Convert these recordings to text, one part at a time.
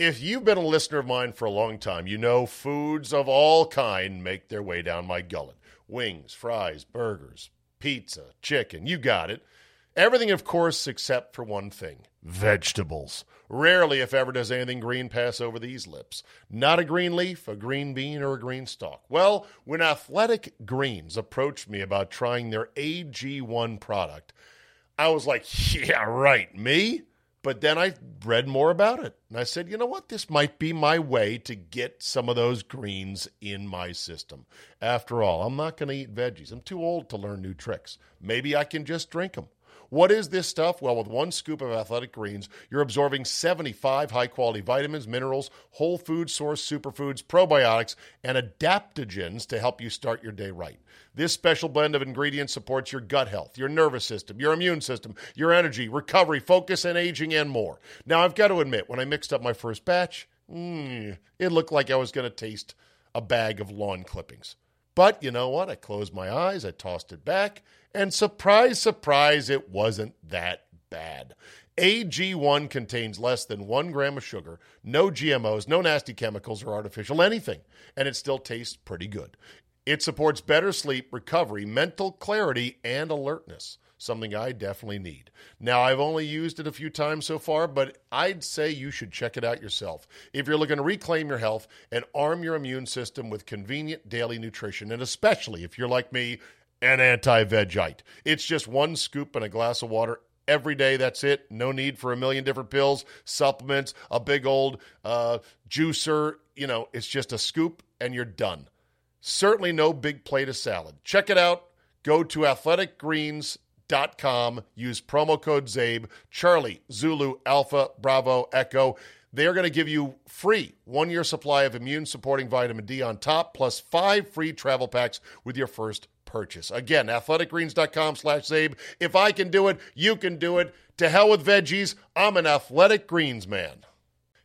If you've been a listener of mine for a long time, you know foods of all kind make their way down my gullet. Wings, fries, burgers, pizza, chicken, you got it. Everything, of course, except for one thing, vegetables. Rarely, if ever, does anything green pass over these lips. Not a green leaf, a green bean, or a green stalk. Well, when Athletic Greens approached me about trying their AG1 product, I was like, yeah, right, me? But then I read more about it, and I said, you know what? This might be my way to get some of those greens in my system. After all, I'm not going to eat veggies. I'm too old to learn new tricks. Maybe I can just drink them. What is this stuff? Well, with one scoop of Athletic Greens, you're absorbing 75 high-quality vitamins, minerals, whole food source superfoods, probiotics, and adaptogens to help you start your day right. This special blend of ingredients supports your gut health, your nervous system, your immune system, your energy, recovery, focus, and aging, and more. Now, I've got to admit, when I mixed up my first batch, it looked like I was going to taste a bag of lawn clippings. But you know what? I closed my eyes, I tossed it back, and surprise, surprise, it wasn't that bad. AG1 contains less than 1 gram of sugar, no GMOs, no nasty chemicals or artificial anything, and it still tastes pretty good. It supports better sleep, recovery, mental clarity, and alertness, something I definitely need. Now, I've only used it a few times so far, but I'd say you should check it out yourself if you're looking to reclaim your health and arm your immune system with convenient daily nutrition, and especially if you're like me, an anti-vegite. It's just one scoop and a glass of water every day. That's it. No need for a million different pills, supplements, a big old juicer. You know, it's just a scoop and you're done. Certainly no big plate of salad. Check it out. Go to athleticgreens.com. Use promo code ZABE, Charlie, Zulu, Alpha, Bravo, Echo. They're going to give you free 1-year supply of immune-supporting vitamin D on top, plus 5 free travel packs with your first purchase. Again, athleticgreens.com/ZABE. If I can do it, you can do it. To hell with veggies. I'm an Athletic Greens man.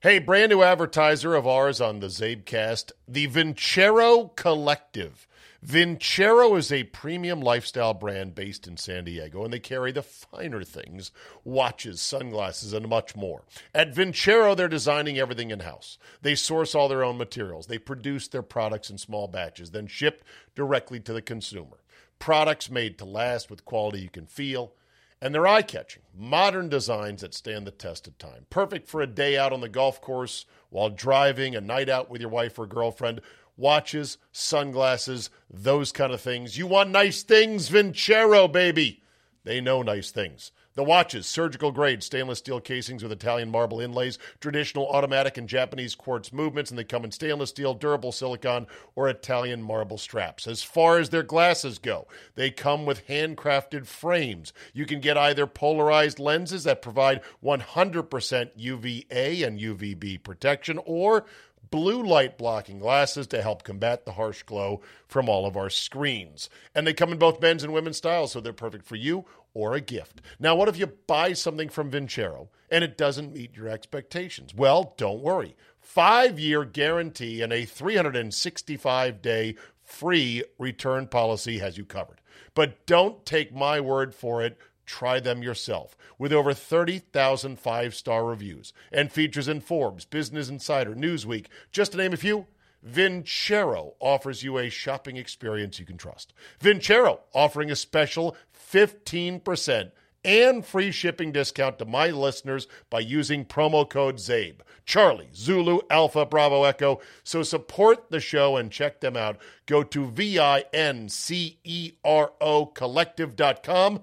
Hey, brand new advertiser of ours on the ZABEcast, the Vincero Collective. Vincero is a premium lifestyle brand based in San Diego, and they carry the finer things, watches, sunglasses, and much more. At Vincero, they're designing everything in-house. They source all their own materials. They produce their products in small batches, then shipped directly to the consumer. Products made to last with quality you can feel. And they're eye-catching, modern designs that stand the test of time. Perfect for a day out on the golf course, while driving, a night out with your wife or girlfriend. Watches, sunglasses, those kind of things. You want nice things? Vincero, baby. They know nice things. The watches, surgical-grade stainless steel casings with Italian marble inlays, traditional automatic and Japanese quartz movements, and they come in stainless steel, durable silicone, or Italian marble straps. As far as their glasses go, they come with handcrafted frames. You can get either polarized lenses that provide 100% UVA and UVB protection, or blue light blocking glasses to help combat the harsh glow from all of our screens. And they come in both men's and women's styles, so they're perfect for you or a gift. Now, what if you buy something from Vincero and it doesn't meet your expectations? Well, don't worry. 5-year guarantee and a 365-day free return policy has you covered. But don't take my word for it. Try them yourself. With over 30,000 five-star reviews and features in Forbes, Business Insider, Newsweek, just to name a few, Vincero offers you a shopping experience you can trust. Vincero offering a special 15% and free shipping discount to my listeners by using promo code ZABE, Charlie, Zulu, Alpha, Bravo, Echo. So support the show and check them out. Go to VinceroCollective.com.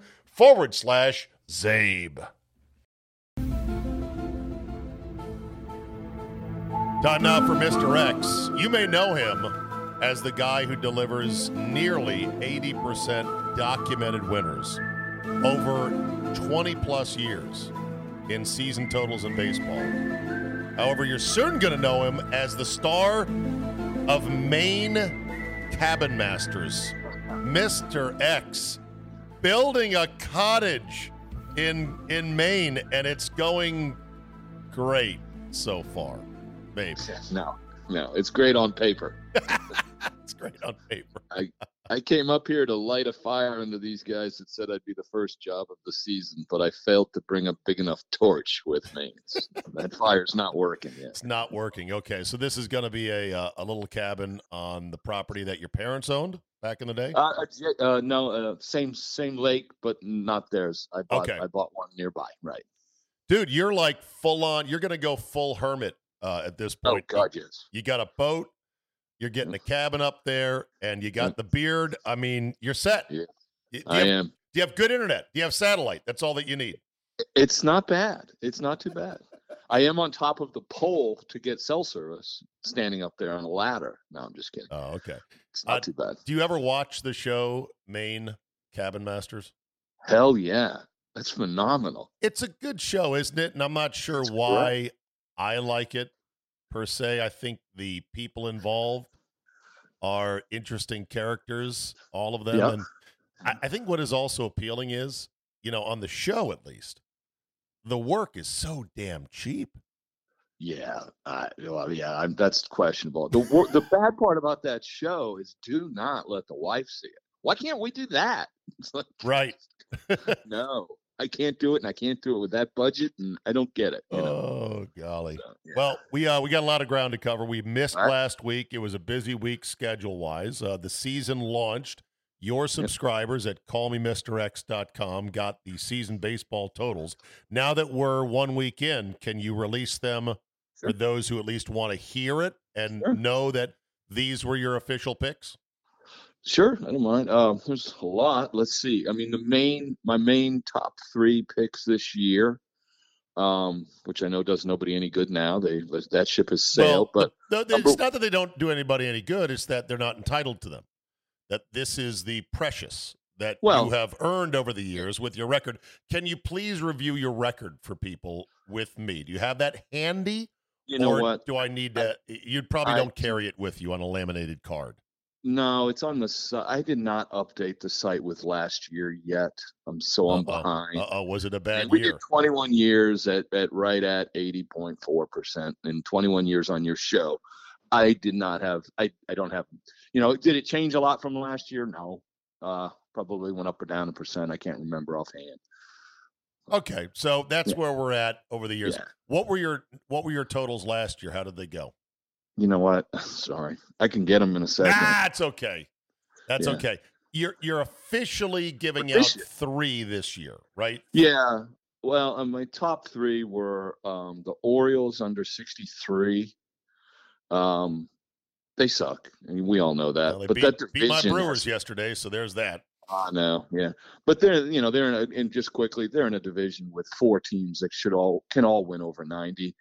/ZABE. Time now for Mr. X. You may know him as the guy who delivers nearly 80% documented winners over 20 plus years in season totals in baseball. However, you're soon going to know him as the star of Maine Cabin Masters, Mr. X. Building a cottage in Maine, and it's going great so far. Maybe. No, it's great on paper. It's great on paper. I, I came up here to light a fire under these guys that said I'd be the first job of the season, but I failed to bring a big enough torch with me. That fire's not working yet. It's not working. Okay, so this is going to be a little cabin on the property that your parents owned back in the day? No, same lake, but not theirs. I bought one nearby, right. Dude, you're like full on. You're going to go full hermit at this point. Oh, God, yes. You got a boat. You're getting a cabin up there, and you got the beard. I mean, you're set. Yeah, I am. Do you have good internet? Do you have satellite? That's all that you need. It's not bad. It's not too bad. I am on top of the pole to get cell service, standing up there on a ladder. No, I'm just kidding. Oh, okay. It's not too bad. Do you ever watch the show Maine Cabin Masters? Hell yeah. That's phenomenal. It's a good show, isn't it? And I'm not sure why I like it per se. I think the people involved are interesting characters, all of them. Yep. And I think what is also appealing is, you know, on the show at least, the work is so damn cheap. Yeah, that's questionable. The bad part about that show is do not let the wife see it. Why can't we do that? It's like, right. No, I can't do it, and I can't do it with that budget, and I don't get it. Oh, golly. So, yeah. Well, we got a lot of ground to cover. We missed last week. It was a busy week schedule-wise. The season launched. Your subscribers at callmemrx.com got the season baseball totals. Now that we're 1 week in, can you release them for those who at least want to hear it and know that these were your official picks? Sure, I don't mind. There's a lot. Let's see. I mean, my main top three picks this year, which I know does nobody any good now. That ship has sailed. It's not that they don't do anybody any good. It's that they're not entitled to them. That this is the precious that you have earned over the years with your record. Can you please review your record for people with me? Do you have that handy? You know what? Do I need that? You probably don't carry it with you on a laminated card. No, it's on the site. I did not update the site with last year yet. I'm behind. Uh-oh, was it a bad year? We did 21 years at right at 80.4% in 21 years on your show. I did not have, I don't have, you know, did it change a lot from last year? No. Probably went up or down 1%. I can't remember offhand. Okay, so that's where we're at over the years. Yeah. What were your totals last year? How did they go? You know what? Sorry. I can get them in a second. That's okay. That's okay. You're officially giving out three this year, right? Yeah. Well, my top three were the Orioles under 63. They suck. I mean, we all know that. Well, that division beat my Brewers yesterday, so there's that. I know, yeah. But they're in a division with four teams that can all win over 90.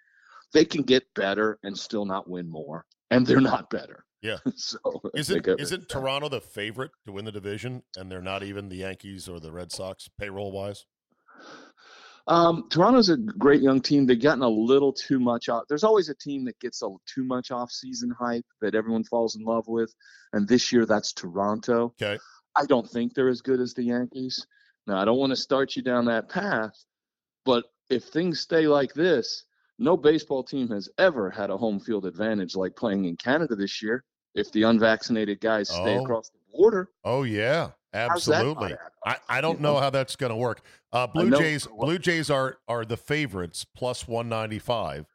They can get better and still not win more, and they're not better. Yeah. So isn't Toronto the favorite to win the division, and they're not even the Yankees or the Red Sox payroll-wise? Toronto's a great young team. They've gotten a little too much off. There's always a team that gets a too much off-season hype that everyone falls in love with, and this year that's Toronto. Okay. I don't think they're as good as the Yankees. Now, I don't want to start you down that path, but if things stay like this, no baseball team has ever had a home field advantage like playing in Canada this year. If the unvaccinated guys stay across the border. Oh, yeah, absolutely. I don't know how that's going to work. Blue Jays are the favorites, plus 195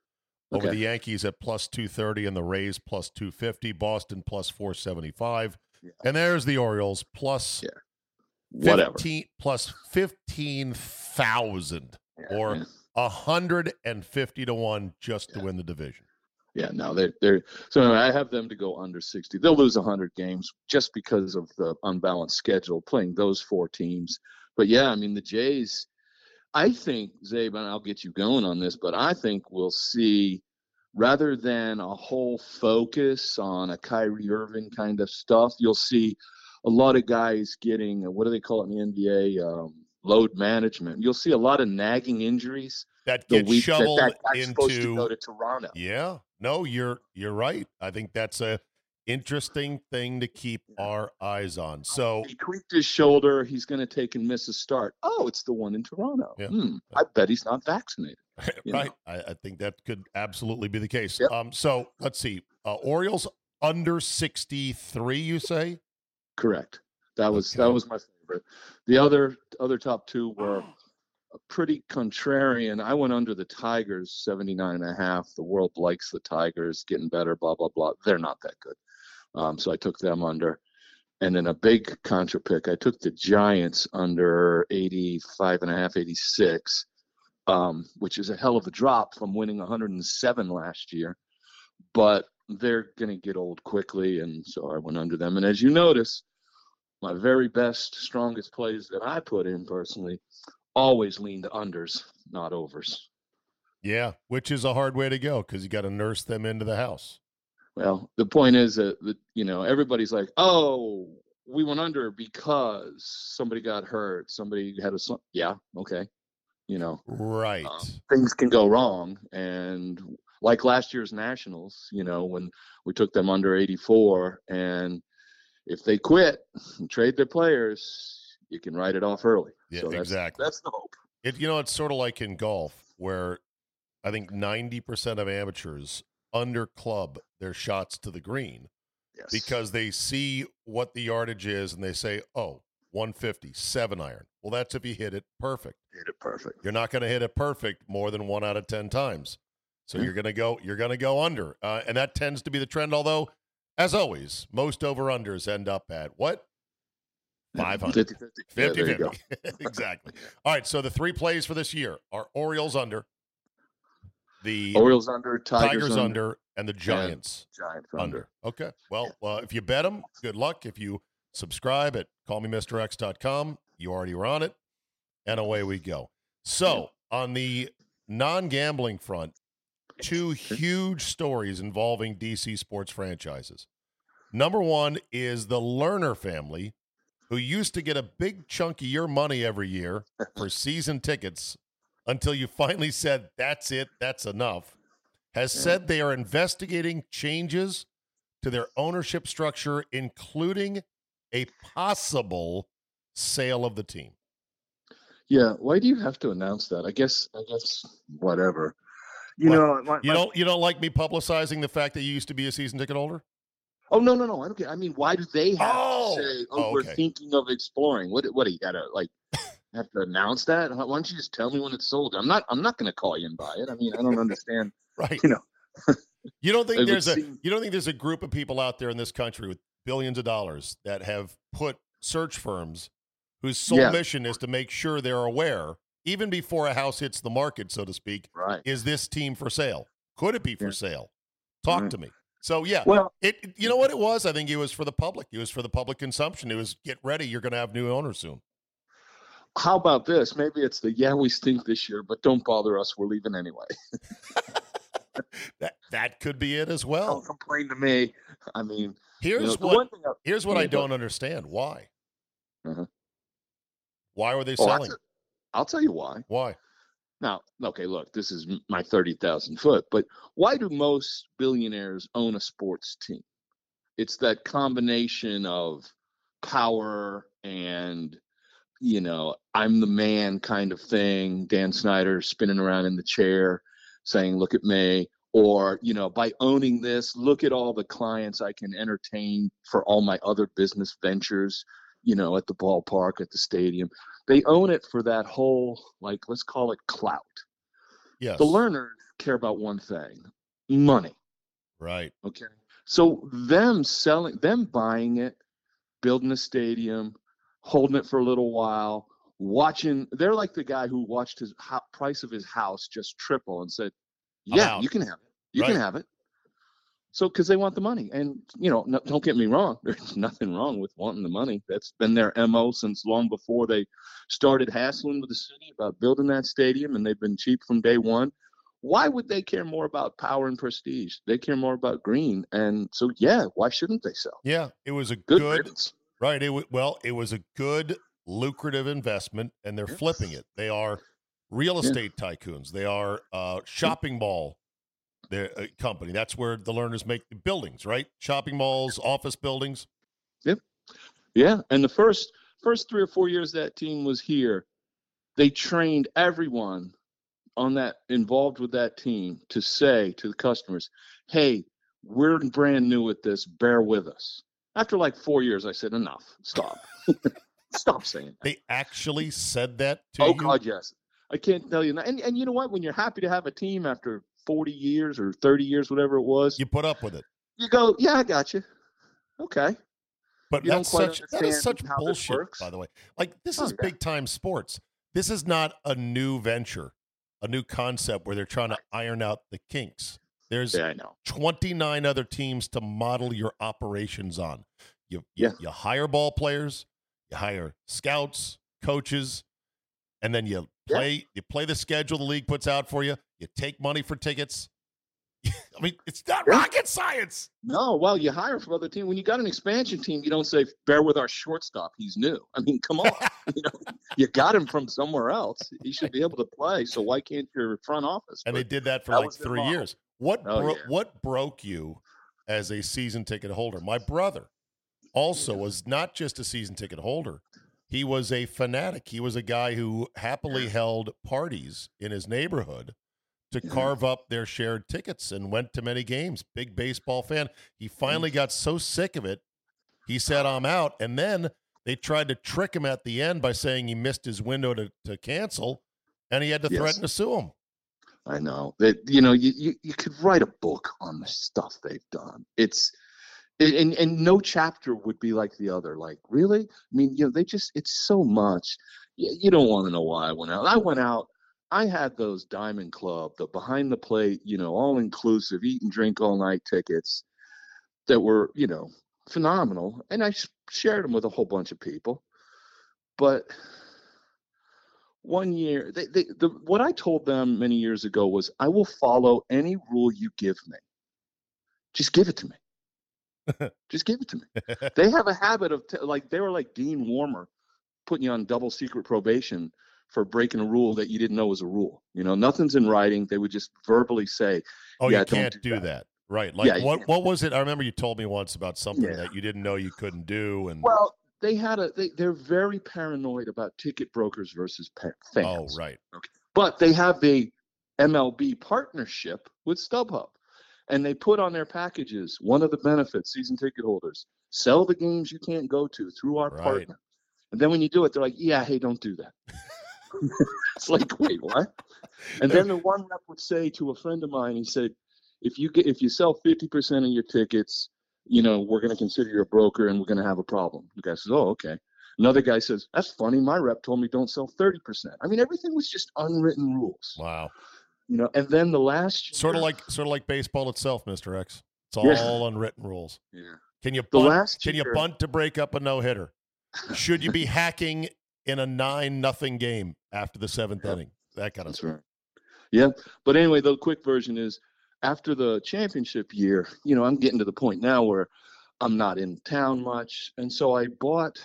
over the Yankees at plus 230 and the Rays plus 250, Boston plus 475. Yeah. And there's the Orioles plus 15,000 or 150 to 1 just to win the division. Yeah, no, they're so I have them to go under 60. They'll lose 100 games just because of the unbalanced schedule playing those four teams. But yeah, I mean the Jays. I think Zabe, and I'll get you going on this, but I think we'll see rather than a whole focus on a Kyrie Irving kind of stuff. You'll see a lot of guys getting what do they call it in the NBA? Load management. You'll see a lot of nagging injuries that get shoveled into supposed to go to Toronto. Yeah, no, you're right. I think that's a interesting thing to keep our eyes on. So he creaked his shoulder. He's going to take and miss a start. Oh, it's the one in Toronto. Yeah. I bet he's not vaccinated. Right. I think that could absolutely be the case. Yep. So let's see. Orioles under 63. You say? Correct. That was my favorite. The other top two were pretty contrarian. I went under the Tigers 79.5. The world likes the Tigers, getting better, blah blah blah. They're not that good, so I took them under. And then a big contra pick, I took the Giants under 85.5, 86, which is a hell of a drop from winning 107 last year. But they're going to get old quickly, and so I went under them. And as you notice, my very best, strongest plays that I put in personally always lean to unders, not overs. Yeah, which is a hard way to go because you got to nurse them into the house. Well, the point is that everybody's like, oh, we went under because somebody got hurt. Somebody had okay. Right. Things can go wrong. And like last year's Nationals, when we took them under 84, and if they quit and trade their players, you can write it off early. Yeah, so exactly. That's the hope. It's sort of like in golf where I think 90% of amateurs under club their shots to the green. Yes. Because they see what the yardage is and they say, oh, 150, 7-iron. Well, that's if you hit it perfect. You're not going to hit it perfect more than 1 out of 10 times. So you're going to go under. And that tends to be the trend, although, as always, most over-unders end up at what? 500. 50-50. Yeah, exactly. All right, so the three plays for this year are Orioles under, the Orioles under, Tigers under, and the Giants under. Okay. Well, if you bet them, good luck. If you subscribe at callmemrx.com, you already were on it, and away we go. So on the non-gambling front, two huge stories involving DC sports franchises. Number one is the Lerner family, who used to get a big chunk of your money every year for season tickets, until you finally said, that's it, that's enough, has said they are investigating changes to their ownership structure, including a possible sale of the team. Yeah, why do you have to announce that? I guess whatever. You don't like me publicizing the fact that you used to be a season ticket holder? Oh, no. I don't care. I mean, why do they have to say, we're thinking of exploring? What do you got to, like... have to announce that? Why don't you just tell me when it's sold? I'm not going to call you and buy it. I mean, I don't understand. Right. You don't think there's a group of people out there in this country with billions of dollars that have put search firms whose sole mission is to make sure they're aware, even before a house hits the market, so to speak, right, is this team for sale? Could it be for sale? Talk to me. So well, it, you know what it was? I think it was for the public. It was for the public consumption. It was, get ready, you're going to have new owners soon. How about this? Maybe it's we stink this year, but don't bother us. We're leaving anyway. that could be it as well. Don't complain to me. I mean, here's what I don't understand. Why? Uh-huh. Why were they selling? I'll tell you why. Why? Now, okay, look, this is my 30,000 foot, but why do most billionaires own a sports team? It's that combination of power and... I'm the man kind of thing, Dan Snyder spinning around in the chair saying, look at me, or, by owning this, look at all the clients I can entertain for all my other business ventures, at the ballpark, at the stadium. They own it for that whole, let's call it clout. Yes. The learners care about one thing, money. Right. Okay. So them buying it, building a stadium, holding it for a little while, watching. They're like the guy who watched his price of his house just triple and said, yeah, you can have it. You can have it. So, because they want the money. And, don't get me wrong. There's nothing wrong with wanting the money. That's been their MO since long before they started hassling with the city about building that stadium, and they've been cheap from day one. Why would they care more about power and prestige? They care more about green. And so, why shouldn't they sell? Yeah, it was a good right. It was a good, lucrative investment, and they're flipping it. They are real estate tycoons. They are shopping mall company. That's where the learners make the buildings, right? Shopping malls, office buildings. Yep. Yeah. And the first 3 or 4 years that team was here, they trained everyone on that involved with that team to say to the customers, hey, we're brand new at this. Bear with us. After like 4 years, I said, enough. Stop. Stop saying that. They actually said that to you? Oh, God, yes. I can't tell you that. And you know what? When you're happy to have a team after 40 years or 30 years, whatever it was. You put up with it. You go, yeah, I got you. Okay. But that is such bullshit, by the way. Like, this is big-time sports. This is not a new venture, a new concept where they're trying to iron out the kinks. There's 29 other teams to model your operations on. You hire ball players, you hire scouts, coaches, and then you play the schedule the league puts out for you. You take money for tickets. I mean, it's not rocket science. No, well, you hire from other teams. When you got an expansion team, you don't say, bear with our shortstop. He's new. I mean, come on. You know, you got him from somewhere else. He should be able to play, so why can't your front office? And they did that for like 3 years. What broke you as a season ticket holder? My brother also was not just a season ticket holder. He was a fanatic. He was a guy who happily held parties in his neighborhood to carve up their shared tickets and went to many games. Big baseball fan. He finally got so sick of it, he said, I'm out. And then they tried to trick him at the end by saying he missed his window to cancel, and he had to threaten to sue him. I know that, you know, you could write a book on the stuff they've done. And no chapter would be like the other. Like, really? I mean, you know, it's so much. You don't want to know why I went out. I went out. I had those Diamond Club, the behind the plate, you know, all inclusive, eat and drink all night tickets that were, you know, phenomenal. And I shared them with a whole bunch of people. But 1 year, what I told them many years ago was, I will follow any rule you give me. Just give it to me. Just give it to me. They have a habit of, they were like Dean Warmer putting you on double secret probation for breaking a rule that you didn't know was a rule. You know, nothing's in writing. They would just verbally say, oh, you can't do that. Right. Like what was it? I remember you told me once about something that you didn't know you couldn't do. And well, they're very paranoid about ticket brokers versus fans. Oh, right. Okay. But they have the MLB partnership with StubHub, and they put on their packages, one of the benefits, season ticket holders, sell the games you can't go to through our partner. And then when you do it, they're like, yeah, hey, don't do that. It's like, wait, what? And then the one rep would say to a friend of mine, he said, if you sell 50% of your tickets, you know, we're going to consider you a broker and we're going to have a problem. The guy says, oh, okay. Another guy says, that's funny. My rep told me don't sell 30%. I mean, everything was just unwritten rules. Wow. You know, and then the last year, sort of like baseball itself, Mr. X. It's all unwritten rules. Yeah. Can you bunt to break up a no-hitter? Should you be hacking in a 9-0 game after the seventh inning? That kind of stuff. Right. Yeah. But anyway, the quick version is, after the championship year, you know, I'm getting to the point now where I'm not in town much. And so I bought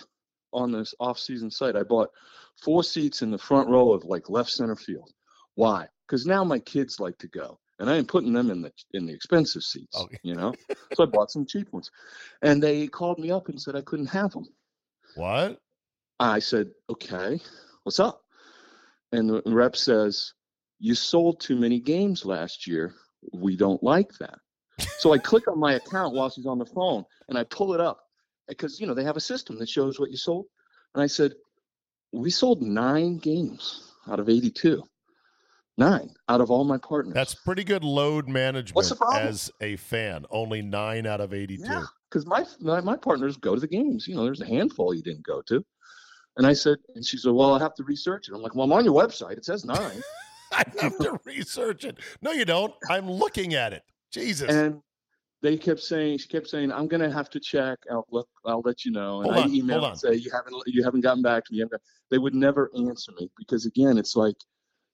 on this off-season site, I bought 4 seats in the front row of like left center field. Why? Because now my kids like to go, and I am putting them in the expensive seats, you know? So I bought some cheap ones, and they called me up and said I couldn't have them. What? I said, okay, what's up? And the rep says, you sold too many games last year. We don't like that. So I click on my account while she's on the phone, and I pull it up because, you know, they have a system that shows what you sold. And I said, we sold 9 games out of 82. 9 out of all my partners. That's pretty good load management. What's the problem? As a fan, only 9 out of 82. Yeah, because my partners go to the games. You know, there's a handful you didn't go to. And I said, and she said, well, I'll have to research it. I'm like, well, I'm on your website. It says 9. I have to research it. No, you don't. I'm looking at it. Jesus. And she kept saying, I'm going to have to check. I'll let you know. And I emailed and say, you haven't gotten back to me. They would never answer me because, again, it's like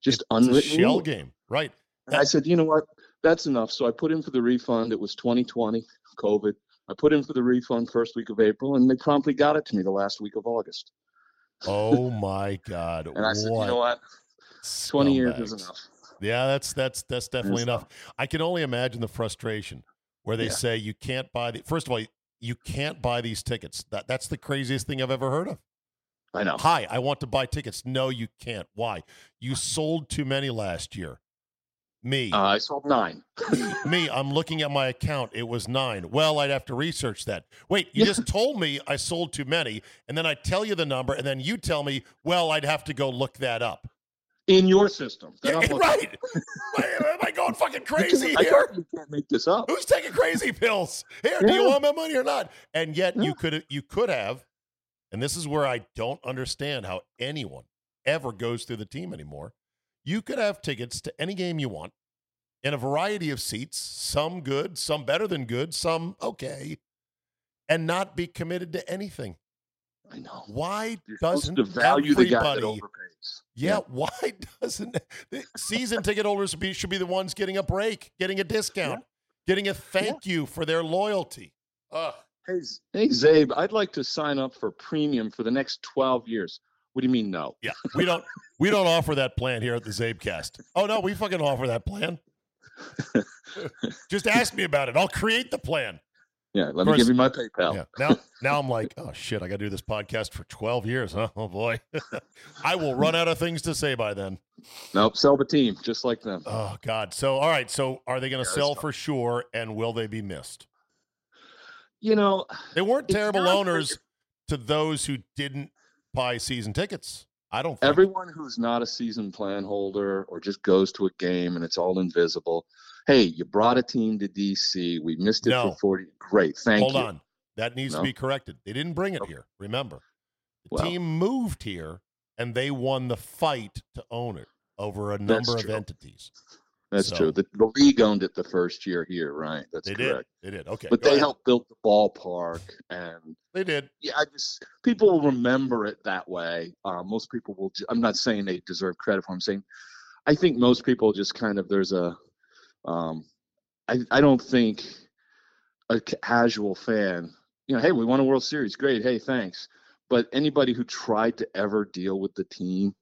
it's unwritten. Shell rule. Game. Right. And I said, you know what? That's enough. So I put in for the refund. It was 2020, COVID. I put in for the refund first week of April, and they promptly got it to me the last week of August. Oh, my God. And I said, you know what? 20 years is enough. Yeah, that's definitely enough. I can only imagine the frustration where they say you can't buy first of all, you can't buy these tickets. That's the craziest thing I've ever heard of. I know. Hi, I want to buy tickets. No, you can't. Why? You sold too many last year. Me. I sold 9. Me. I'm looking at my account. It was 9. Well, I'd have to research that. Wait, you just told me I sold too many, and then I tell you the number, and then you tell me, well, I'd have to go look that up. In your system. Yeah, right. Am I going fucking crazy here? You can't make this up. Who's taking crazy pills? Here, do you want my money or not? And yet you could have, and this is where I don't understand how anyone ever goes through the team anymore. You could have tickets to any game you want in a variety of seats, some good, some better than good, some okay, and not be committed to anything. I know. Why doesn't everybody? Yeah, why doesn't season ticket holders should be the ones getting a break, getting a discount, getting a thank you for their loyalty? Hey, Zabe, I'd like to sign up for premium for the next 12 years. What do you mean no? Yeah, we don't offer that plan here at the Zabecast. Oh no, we fucking offer that plan. Just ask me about it. I'll create the plan. Yeah, let me give you my PayPal. Yeah. Now I'm like, oh, shit, I got to do this podcast for 12 years, huh? Oh, boy. I will run out of things to say by then. Nope, sell the team, just like them. Oh, God. So, all right, so are they going to sell for sure, and will they be missed? You know. They weren't terrible owners to those who didn't buy season tickets. I don't think. Everyone who's not a season plan holder or just goes to a game and it's all invisible. Hey, you brought a team to D.C. We missed it for 40. Great, thank you. Hold on. That needs to be corrected. They didn't bring it here, remember. The team moved here, and they won the fight to own it over a number of entities. That's true. The league owned it the first year here, right? That's correct. They did. Okay. But they helped build the ballpark. And they did. Yeah, people will remember it that way. Most people will. I'm not saying they deserve credit for it. I'm saying I think most people just kind of there's a – I don't think a casual fan, you know, hey, we won a World Series. Great. Hey, thanks. But anybody who tried to ever deal with the team,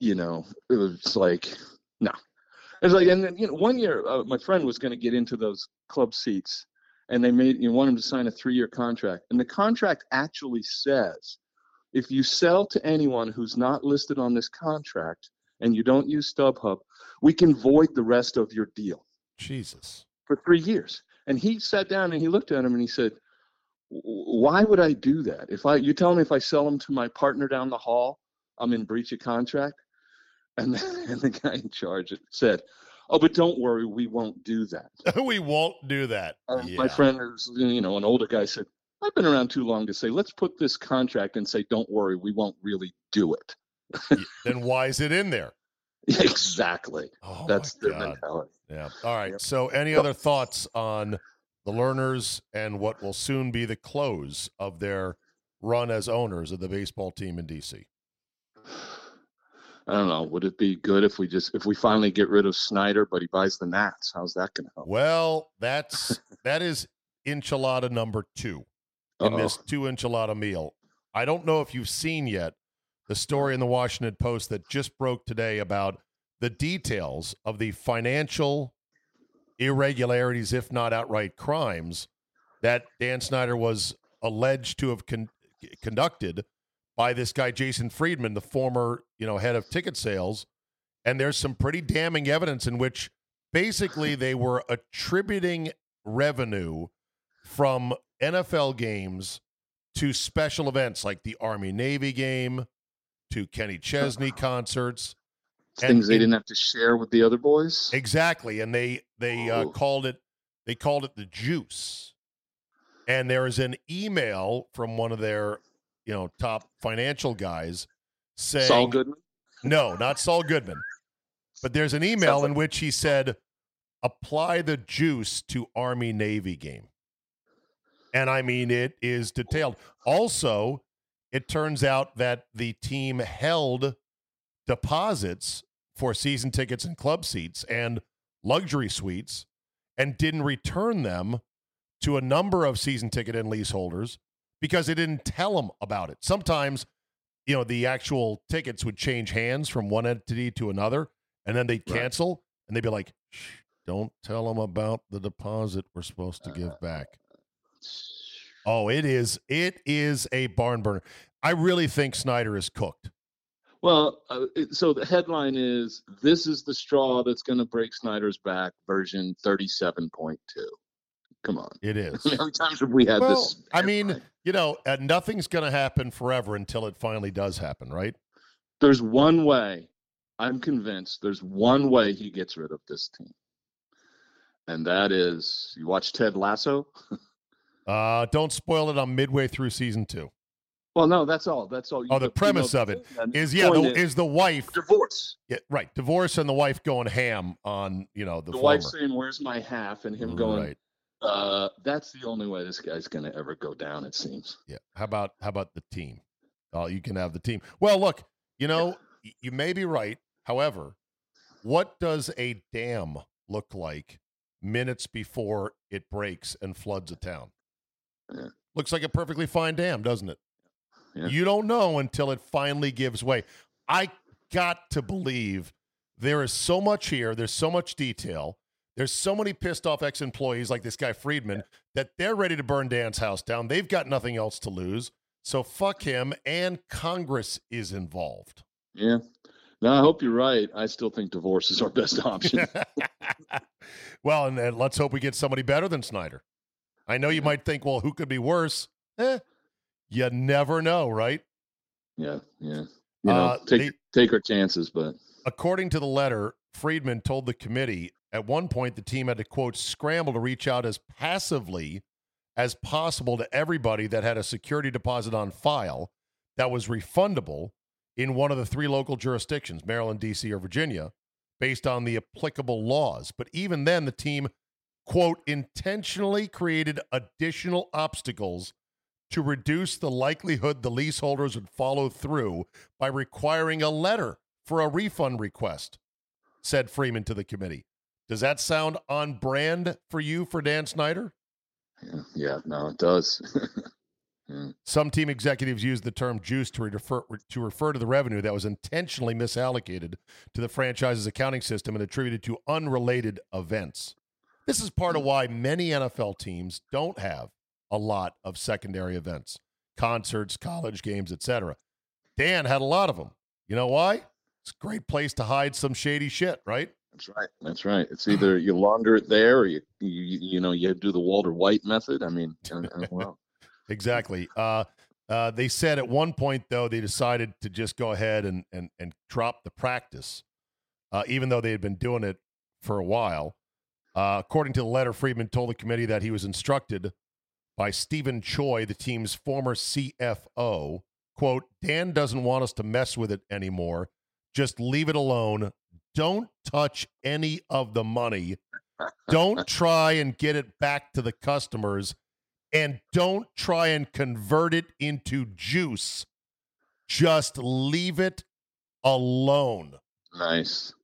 you know, it was like, no. It was like, and then, you know, one year my friend was going to get into those club seats and they wanted him to sign a 3-year contract. And the contract actually says, if you sell to anyone who's not listed on this contract, and you don't use StubHub, we can void the rest of your deal. Jesus. For 3 years. And he sat down and he looked at him and he said, why would I do that? You tell me if I sell them to my partner down the hall, I'm in breach of contract? And the guy in charge said, oh, but don't worry, we won't do that. We won't do that. My friend, you know, an older guy said, I've been around too long to say, let's put this contract and say, don't worry, we won't really do it. Then why is it in there? Exactly. Oh, that's their mentality. Yeah. All right. Yep. So any other thoughts on the learners and what will soon be the close of their run as owners of the baseball team in DC? I don't know. Would it be good if we finally get rid of Snyder, but he buys the Nats? How's that going to help? Well, that is enchilada number 2 in this 2-enchilada meal. I don't know if you've seen yet the story in the Washington Post that just broke today about the details of the financial irregularities, if not outright crimes, that Dan Snyder was alleged to have conducted by this guy, Jason Friedman, the former, you know, head of ticket sales. And there's some pretty damning evidence in which basically they were attributing revenue from NFL games to special events like the Army-Navy game, to Kenny Chesney concerts. Things they didn't have to share with the other boys. Exactly. And they called it the juice. And there is an email from one of their, you know, top financial guys saying, Saul Goodman? No, not Saul Goodman. But there's an email in which he said, apply the juice to Army-Navy game. And I mean, it is detailed. Also, it turns out that the team held deposits for season tickets and club seats and luxury suites and didn't return them to a number of season ticket and leaseholders because they didn't tell them about it. Sometimes, you know, the actual tickets would change hands from one entity to another, and then they'd cancel, and they'd be like, shh, don't tell them about the deposit we're supposed to give back. Oh, it is a barn burner. I really think Snyder is cooked. Well, so the headline is, this is the straw that's going to break Snyder's back, version 37.2. Come on. It is. Every time we had this headline. I mean, you know, nothing's going to happen forever until it finally does happen, right? There's one way. I'm convinced there's one way he gets rid of this team. And that is, you watch Ted Lasso? Don't spoil it. I'm midway through season 2. Well, no, that's all. That's all. The premise of it is, is the wife divorce? Yeah, right, divorce, and the wife going ham on the wife saying, "Where's my half?" and him going, right. "That's the only way this guy's going to ever go down." It seems. Yeah. How about the team? Oh, you can have the team. Well, look, you may be right. However, what does a dam look like minutes before it breaks and floods a town? Yeah. Looks like a perfectly fine dam, doesn't it? Yeah. You don't know until it finally gives way. I got to believe there is so much here. There's so much detail. There's so many pissed off ex-employees like this guy Friedman that they're ready to burn Dan's house down. They've got nothing else to lose. So fuck him, and Congress is involved. Yeah. No, I hope you're right. I still think divorce is our best option. Well, and let's hope we get somebody better than Snyder. I know you might think, well, who could be worse? You never know, right? Yeah. Take our chances, but... According to the letter, Friedman told the committee, at one point the team had to, quote, scramble to reach out as passively as possible to everybody that had a security deposit on file that was refundable in one of the 3 local jurisdictions, Maryland, D.C., or Virginia, based on the applicable laws. But even then, the team, quote, intentionally created additional obstacles to reduce the likelihood the leaseholders would follow through by requiring a letter for a refund request, said Freeman to the committee. Does that sound on brand for you, for Dan Snyder? Yeah, no, it does. Yeah. Some team executives used the term juice to refer to the revenue that was intentionally misallocated to the franchise's accounting system and attributed to unrelated events. This is part of why many NFL teams don't have a lot of secondary events, concerts, college games, etc. Dan had a lot of them. You know why? It's a great place to hide some shady shit, right? That's right. It's either you launder it there, or you do the Walter White method. I mean, well, exactly. They said at one point though they decided to just go ahead and drop the practice, even though they had been doing it for a while. According to the letter, Friedman told the committee that he was instructed by Stephen Choi, the team's former CFO, quote, "Dan doesn't want us to mess with it anymore. Just leave it alone. Don't touch any of the money. Don't try and get it back to the customers. And don't try and convert it into juice. Just leave it alone." Nice.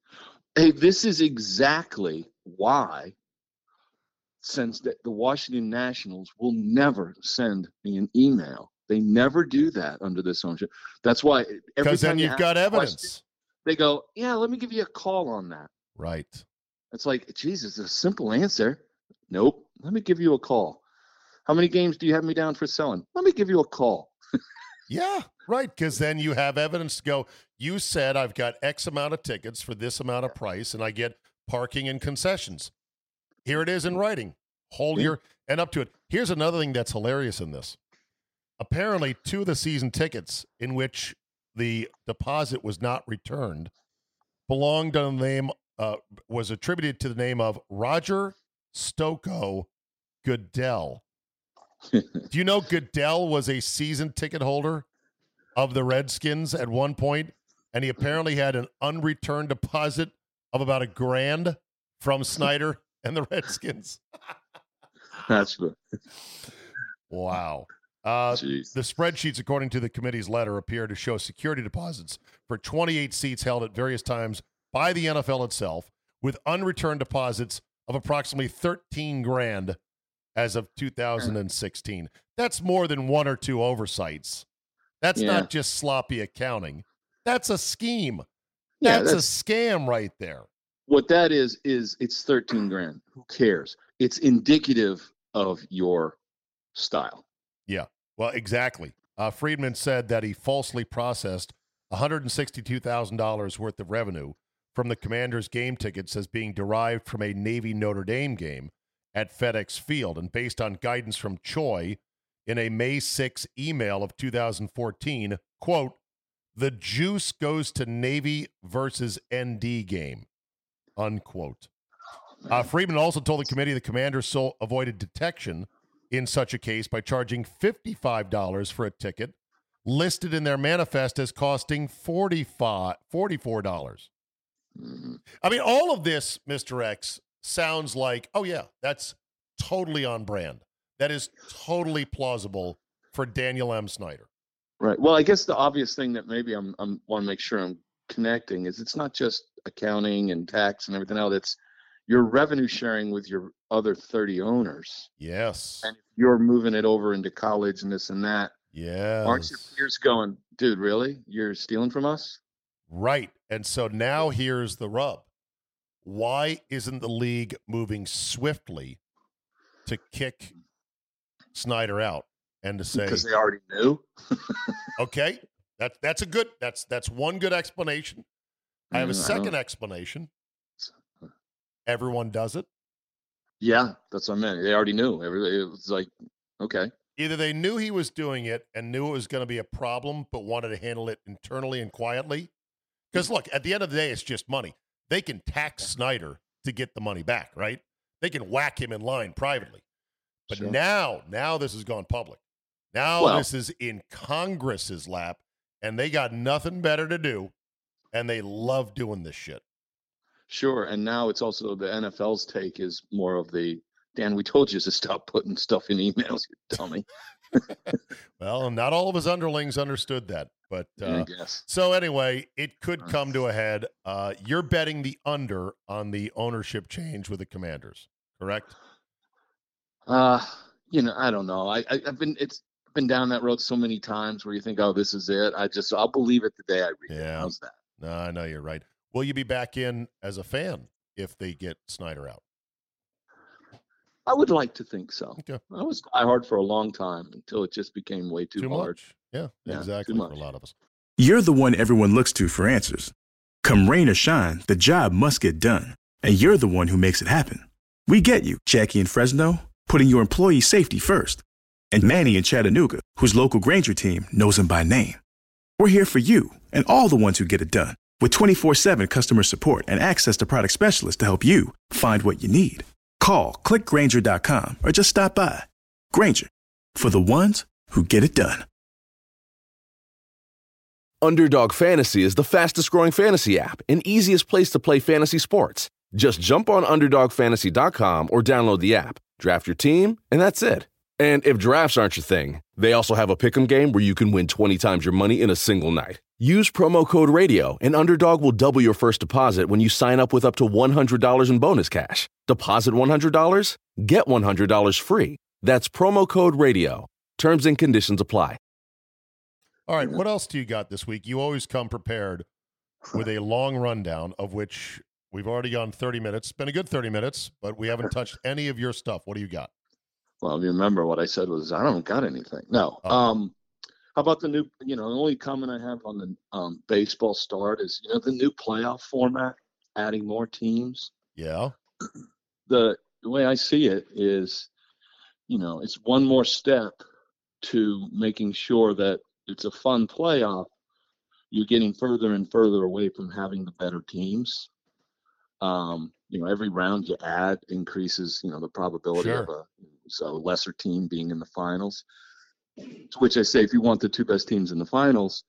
Hey, this is exactly why, since the Washington Nationals will never send me an email. They never do that under this ownership. That's why. Because then you've got evidence. They go, yeah, let me give you a call on that. Right. It's like, Jesus, a simple answer. Nope. Let me give you a call. How many games do you have me down for selling? Let me give you a call. Yeah, right. Because then you have evidence to go, you said I've got X amount of tickets for this amount of price, and I get parking and concessions. Here it is in writing. Hold your and up to it. Here's another thing that's hilarious in this. Apparently, 2 of the season tickets in which the deposit was not returned belonged on the name was attributed to the name of Roger Stocco Goodell. Do you know Goodell was a season ticket holder of the Redskins at one point, and he apparently had an unreturned deposit of about $1,000 from Snyder and the Redskins. That's good. Wow. The spreadsheets, according to the committee's letter, appear to show security deposits for 28 seats held at various times by the NFL itself, with unreturned deposits of approximately $13,000 as of 2016. That's more than 1 or 2 oversights. That's not just sloppy accounting. That's a scheme. That's a scam right there. What that is it's $13,000. Who cares? It's indicative of your style. Yeah, well, exactly. Friedman said that he falsely processed $162,000 worth of revenue from the Commanders game tickets as being derived from a Navy-Notre Dame game at FedEx Field. And based on guidance from Choi in a May 6 email of 2014, quote, the juice goes to Navy versus ND game, unquote. Freeman also told the committee the Commanders avoided detection in such a case by charging $55 for a ticket listed in their manifest as costing $44. I mean, all of this, Mr. X, sounds like, oh yeah, that's totally on brand. That is totally plausible for Daniel M. Snyder. Right. Well, I guess the obvious thing that maybe I'm want to make sure I'm connecting is it's not just accounting and tax and everything else. It's your revenue sharing with your other 30 owners. Yes. And if you're moving it over into college and this and that. Yeah. Aren't your peers going, dude, really? You're stealing from us? Right. And so now here's the rub. Why isn't the league moving swiftly to kick Snyder out and to say, because they already knew. Okay. That's one good explanation. I have a second explanation. Everyone does it. Yeah, that's what I meant. They already knew. It was like, okay. Either they knew he was doing it and knew it was going to be a problem, but wanted to handle it internally and quietly. Because look, at the end of the day, it's just money. They can tax Snyder to get the money back, right? They can whack him in line privately. But sure. Now this has gone public. Now this is in Congress's lap, and they got nothing better to do, and they love doing this shit. Sure, and now it's also the NFL's take is more of the, Dan, we told you to stop putting stuff in emails, you dummy. Well, not all of his underlings understood that, but so anyway, it could come to a head. You're betting the under on the ownership change with the Commanders, correct? I don't know. I've been down that road so many times where you think, oh, this is it. I'll believe it the day I read it. How's that? No, I know you're right. Will you be back in as a fan if they get Snyder out? I would like to think so. Okay. I was diehard for a long time until it just became way too hard. Yeah, exactly, for a lot of us. You're the one everyone looks to for answers. Come rain or shine, the job must get done. And you're the one who makes it happen. We get you, Jackie in Fresno, putting your employee safety first. And Manny in Chattanooga, whose local Grainger team knows him by name. We're here for you and all the ones who get it done. With 24/7 customer support and access to product specialists to help you find what you need. Call, click Grainger.com, or just stop by. Grainger, for the ones who get it done. Underdog Fantasy is the fastest-growing fantasy app and easiest place to play fantasy sports. Just jump on UnderdogFantasy.com or download the app, draft your team, and that's it. And if drafts aren't your thing, they also have a pick'em game where you can win 20 times your money in a single night. Use promo code RADIO, and Underdog will double your first deposit when you sign up with up to $100 in bonus cash. Deposit $100, get $100 free. That's promo code RADIO. Terms and conditions apply. All right, what else do you got this week? You always come prepared with a long rundown, of which we've already gone 30 minutes. It's been a good 30 minutes, but we haven't touched any of your stuff. What do you got? Well, if you remember what I said was, I don't got anything. No. How about the new, the only comment I have on the baseball start is, the new playoff format, adding more teams. Yeah. The way I see it is, it's one more step to making sure that it's a fun playoff. You're getting further and further away from having the better teams. Every round you add increases, the probability of a lesser team being in the finals, to which I say, if you want the two best teams in the finals,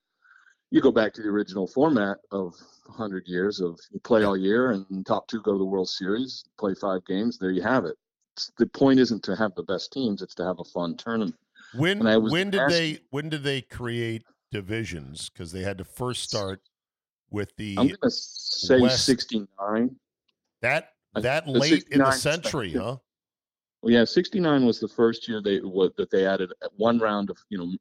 you go back to the original format of 100 years of you play all year and top two go to the World Series, play 5 games. There you have it. The point isn't to have the best teams. It's to have a fun tournament. When did they create divisions? Because they had to first start with the, I'm going to say West. 69. That late in the century, huh? Well, yeah, 69 was the first year that they added one round of,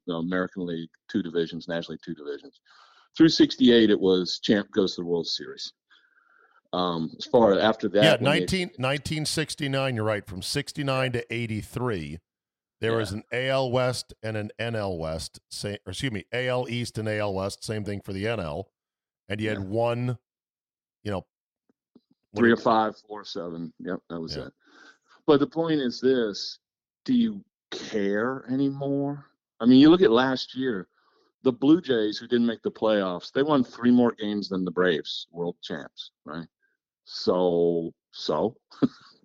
American League, 2 divisions, National League, 2 divisions. Through 68, it was champ goes to the World Series. As far after that, 1969, you're right, from 69 to 83 There was an AL West and an NL West, AL East and AL West, same thing for the NL. And you had one, you know. 3 to 5, 4 to 7. Yep, that was it. But the point is this, do you care anymore? I mean, you look at last year, the Blue Jays, who didn't make the playoffs, they won 3 more games than the Braves, world champs, right? So,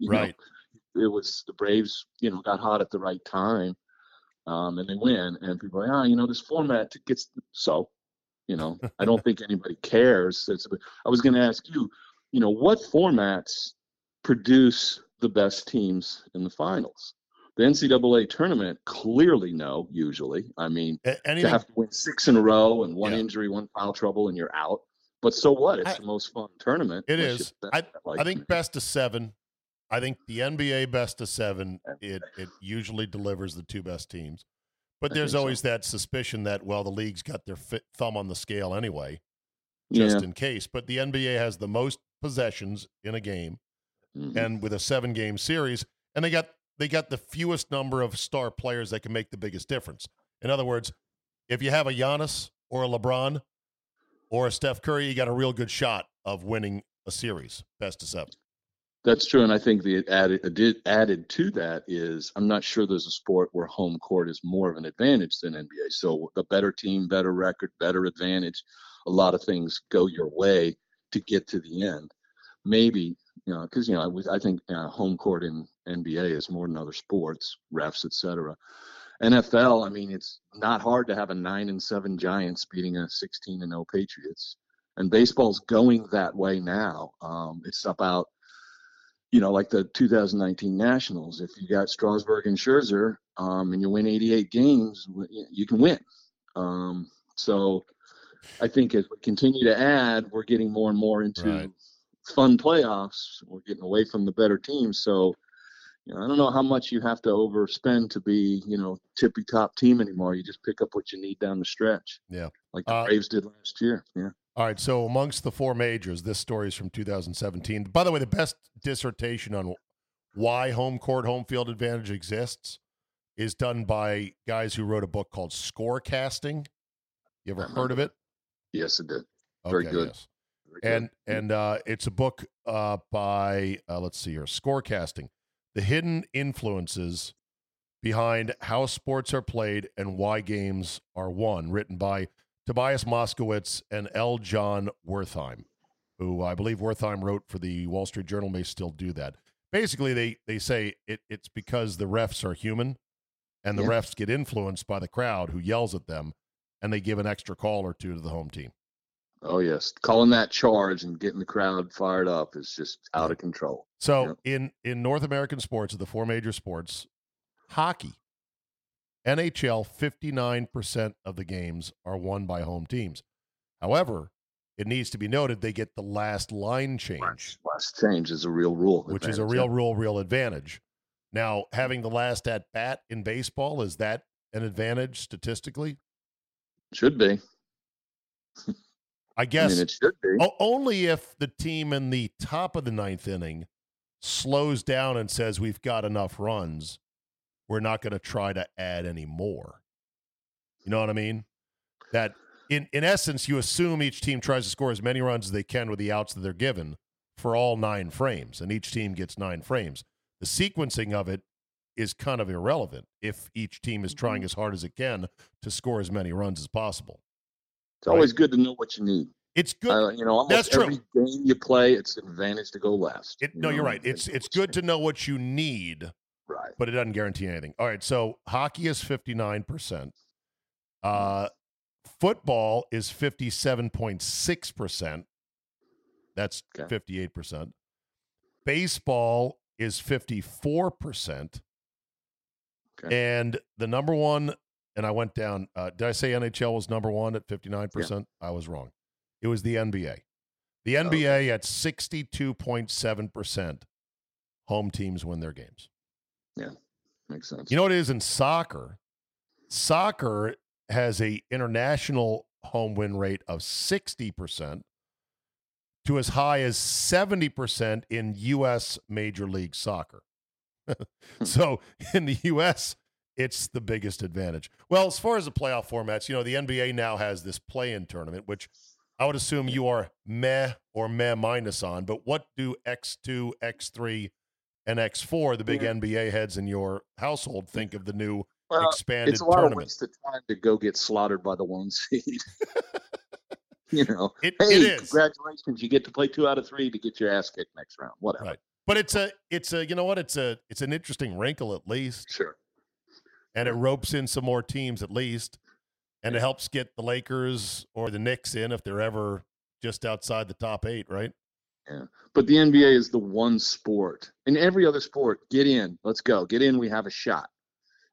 right. Know, it was the Braves, you know, got hot at the right time, and they win. And people are like, this format gets so, I don't think anybody cares. I was going to ask you, what formats produce the best teams in the finals? The NCAA tournament, clearly no, usually. I mean, you have to win 6 in a row and one injury, one foul trouble, and you're out. But so what? It's the most fun tournament. It is. I think best of 7. I think the NBA best of 7, it usually delivers the 2 best teams. But there's always that suspicion that, well, the league's got their thumb on the scale anyway, just in case. But the NBA has the most possessions in a game, and with a 7-game series, and they got the fewest number of star players that can make the biggest difference. In other words, if you have a Giannis or a LeBron or a Steph Curry, you got a real good shot of winning a series, best of 7. That's true, and I think the added to that is I'm not sure there's a sport where home court is more of an advantage than NBA. So a better team, better record, better advantage, a lot of things go your way to get to the end. Maybe, because, I think home court in NBA is more than other sports, refs, et cetera. NFL, I mean, it's not hard to have a 9-7 Giants beating a 16-0 Patriots. And baseball's going that way now. It's about, like the 2019 Nationals. If you got Strasburg and Scherzer and you win 88 games, you can win. So I think as we continue to add, we're getting more and more into fun playoffs. We're getting away from the better teams. So, I don't know how much you have to overspend to be, tippy top team anymore. You just pick up what you need down the stretch. Yeah. Like the Braves did last year. Yeah. All right. So amongst the 4 majors, this story is from 2017. By the way, the best dissertation on why home field advantage exists is done by guys who wrote a book called Scorecasting. You ever heard of it? Yes, it did. Very good. Yes. And it's a book by, let's see here, Scorecasting, the hidden influences behind how sports are played and why games are won, written by Tobias Moskowitz and L. John Wertheim, who I believe Wertheim wrote for the Wall Street Journal, may still do that. Basically, they say it's because the refs are human and the refs get influenced by the crowd who yells at them, and they give an extra call or two to the home team. Oh, yes. Calling that charge and getting the crowd fired up is just out of control. So in North American sports, of the 4 major sports, hockey, NHL, 59% of the games are won by home teams. However, it needs to be noted they get the last line change. Last change is a real rule. Which is a real advantage. Now, having the last at bat in baseball, is that an advantage statistically? Should be. I guess it should be. Only if the team in the top of the 9th inning slows down and says, we've got enough runs, we're not going to try to add any more. You know what I mean? That in essence, you assume each team tries to score as many runs as they can with the outs that they're given for all 9 frames, and each team gets 9 frames. The sequencing of it is kind of irrelevant if each team is trying as hard as it can to score as many runs as possible. It's always good to know what you need. It's good. That's true. Every game you play, it's an advantage to go last. You're right. It's good to know what you need, right? But it doesn't guarantee anything. All right, so hockey is 59%. Football is 57.6%. That's 58%. Baseball is 54%. Okay. And the number one. And I went down, did I say NHL was number one at 59%? Yeah. I was wrong. It was the NBA. The NBA at 62.7%, home teams win their games. Yeah, makes sense. You know what it is in soccer? Soccer has a international home win rate of 60% to as high as 70% in U.S. Major League Soccer. So in the U.S., it's the biggest advantage. Well, as far as the playoff formats, you know, the NBA now has this play-in tournament, which I would assume you are meh or meh minus on, but what do X2, X3, and X4, the big NBA heads in your household, think of the new expanded tournament? It's a lot of wasted time to go get slaughtered by the one seed. You know, it is. Congratulations, you get to play 2 out of 3 to get your ass kicked next round, whatever. Right. But it's a, you know what? It's an interesting wrinkle at least. Sure. And it ropes in some more teams at least. And it helps get the Lakers or the Knicks in if they're ever just outside the top 8, right? Yeah. But the NBA is the one sport. In every other sport, get in. Let's go. Get in. We have a shot.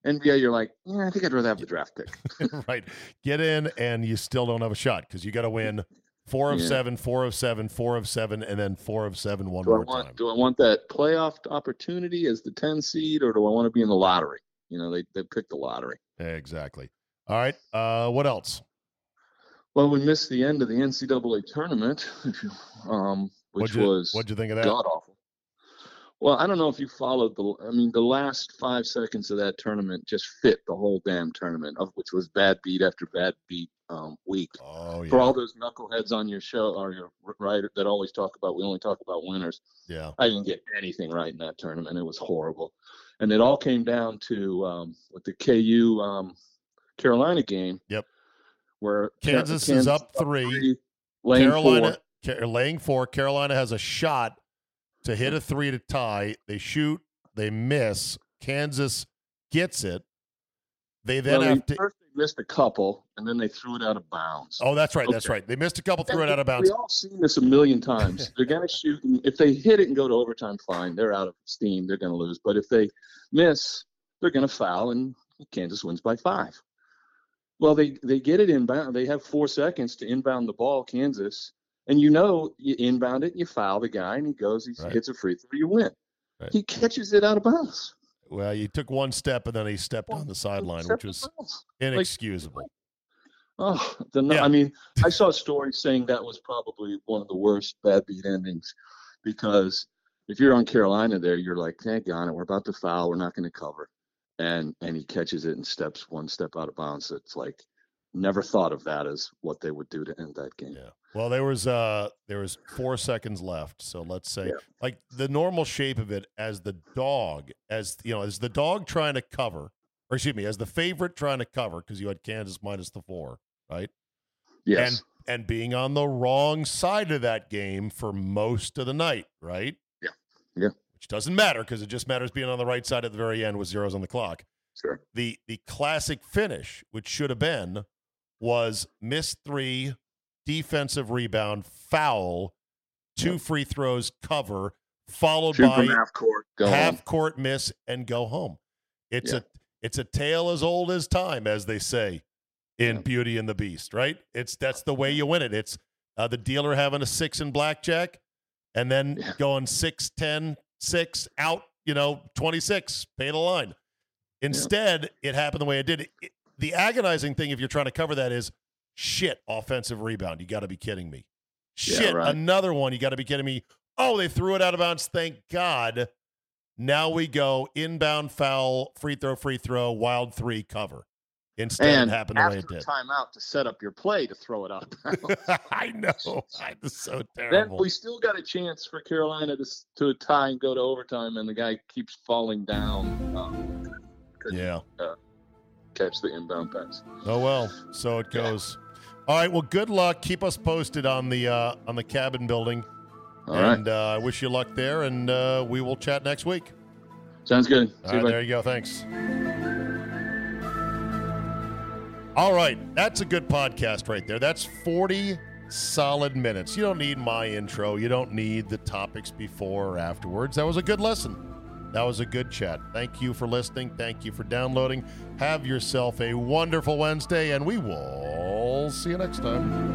NBA, you're like, I think I'd rather have the draft pick. Right. Get in, and you still don't have a shot because you got to win 4 of 7, 4 of 7, 4 of 7, and then 4 of 7 one more time. Do I want that playoff opportunity as the 10 seed, or do I want to be in the lottery? You know, they picked the lottery. Exactly. All right. What else? Well, we missed the end of the NCAA tournament, which was. What'd you think of that? God awful. Well, I don't know if you followed the last 5 seconds of that tournament just fit the whole damn tournament, of which was bad beat after bad beat week. Oh, yeah. For all those knuckleheads on your show or your writer that always talk about, we only talk about winners. Yeah. I didn't get anything right in that tournament. It was horrible. And it all came down to with the KU Carolina game. Yep. Where Kansas is up 3. Laying 4. Carolina has a shot to hit a 3 to tie. They shoot, they miss. Kansas gets it. They then first they missed a couple, and then they threw it out of bounds. Oh, that's right, okay. That's right. They missed a couple, threw it out of bounds. We've all seen this a million times. They're going to shoot, and if they hit it and go to overtime, fine. They're out of steam. They're going to lose. But if they miss, they're going to foul, and Kansas wins by 5. Well, they get it inbound. They have 4 seconds to inbound the ball, Kansas. And you inbound it, you foul the guy, and he goes, hits a free throw, you win. Right. He catches it out of bounds. Well, he took one step, and then he stepped on the sideline, which was inexcusable. I mean, I saw a story saying that was probably one of the worst bad beat endings, because if you're on Carolina there, you're like, thank God, we're about to foul, we're not going to cover. And he catches it and steps one step out of bounds. It's like, never thought of that as what they would do to end that game. Yeah. Well, there was 4 seconds left, so let's say like the normal shape of it, as the dog trying to cover, or excuse me, as the favorite trying to cover, because you had Kansas minus the 4, right? Yes. And being on the wrong side of that game for most of the night, right? Yeah. Yeah. Which doesn't matter because it just matters being on the right side at the very end with zeros on the clock. Sure. The classic finish, which should have been, was missed 3, defensive rebound, foul, 2 free throws, cover, followed shoot by half court miss, and go home. It's a tale as old as time, as they say in Beauty and the Beast, right? That's the way you win it. It's the dealer having a 6 in blackjack and then going 6, 10, 6 out, 26, pay the line. Instead, it happened the way it did. The agonizing thing if you're trying to cover that is, shit, offensive rebound. You got to be kidding me. Shit, right. Another one. You got to be kidding me. Oh, they threw it out of bounds. Thank God. Now we go inbound foul, free throw, wild 3, cover. Instead, it happened the way it did. And after timeout to set up your play to throw it out of bounds. I know. It's so terrible. Then we still got a chance for Carolina to tie and go to overtime, and the guy keeps falling down. Catch the inbound pass. Oh, well, so it goes. All right, well, good luck. Keep us posted on the cabin building. All right. I wish you luck there, and we will chat next week. Sounds good. See you, there you go. Thanks. All right, that's a good podcast right there. That's 40 solid minutes. You don't need my intro. You don't need the topics before or afterwards. That was a good lesson. That was a good chat. Thank you for listening. Thank you for downloading. Have yourself a wonderful Wednesday, and we will see you next time.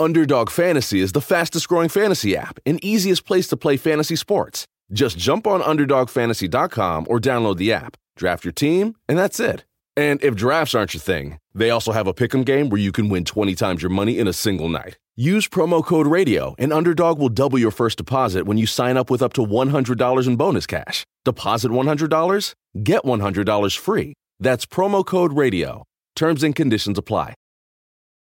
Underdog Fantasy is the fastest-growing fantasy app and easiest place to play fantasy sports. Just jump on UnderdogFantasy.com or download the app, draft your team, and that's it. And if drafts aren't your thing, they also have a pick'em game where you can win 20 times your money in a single night. Use promo code RADIO, and Underdog will double your first deposit when you sign up with up to $100 in bonus cash. Deposit $100, get $100 free. That's promo code RADIO. Terms and conditions apply.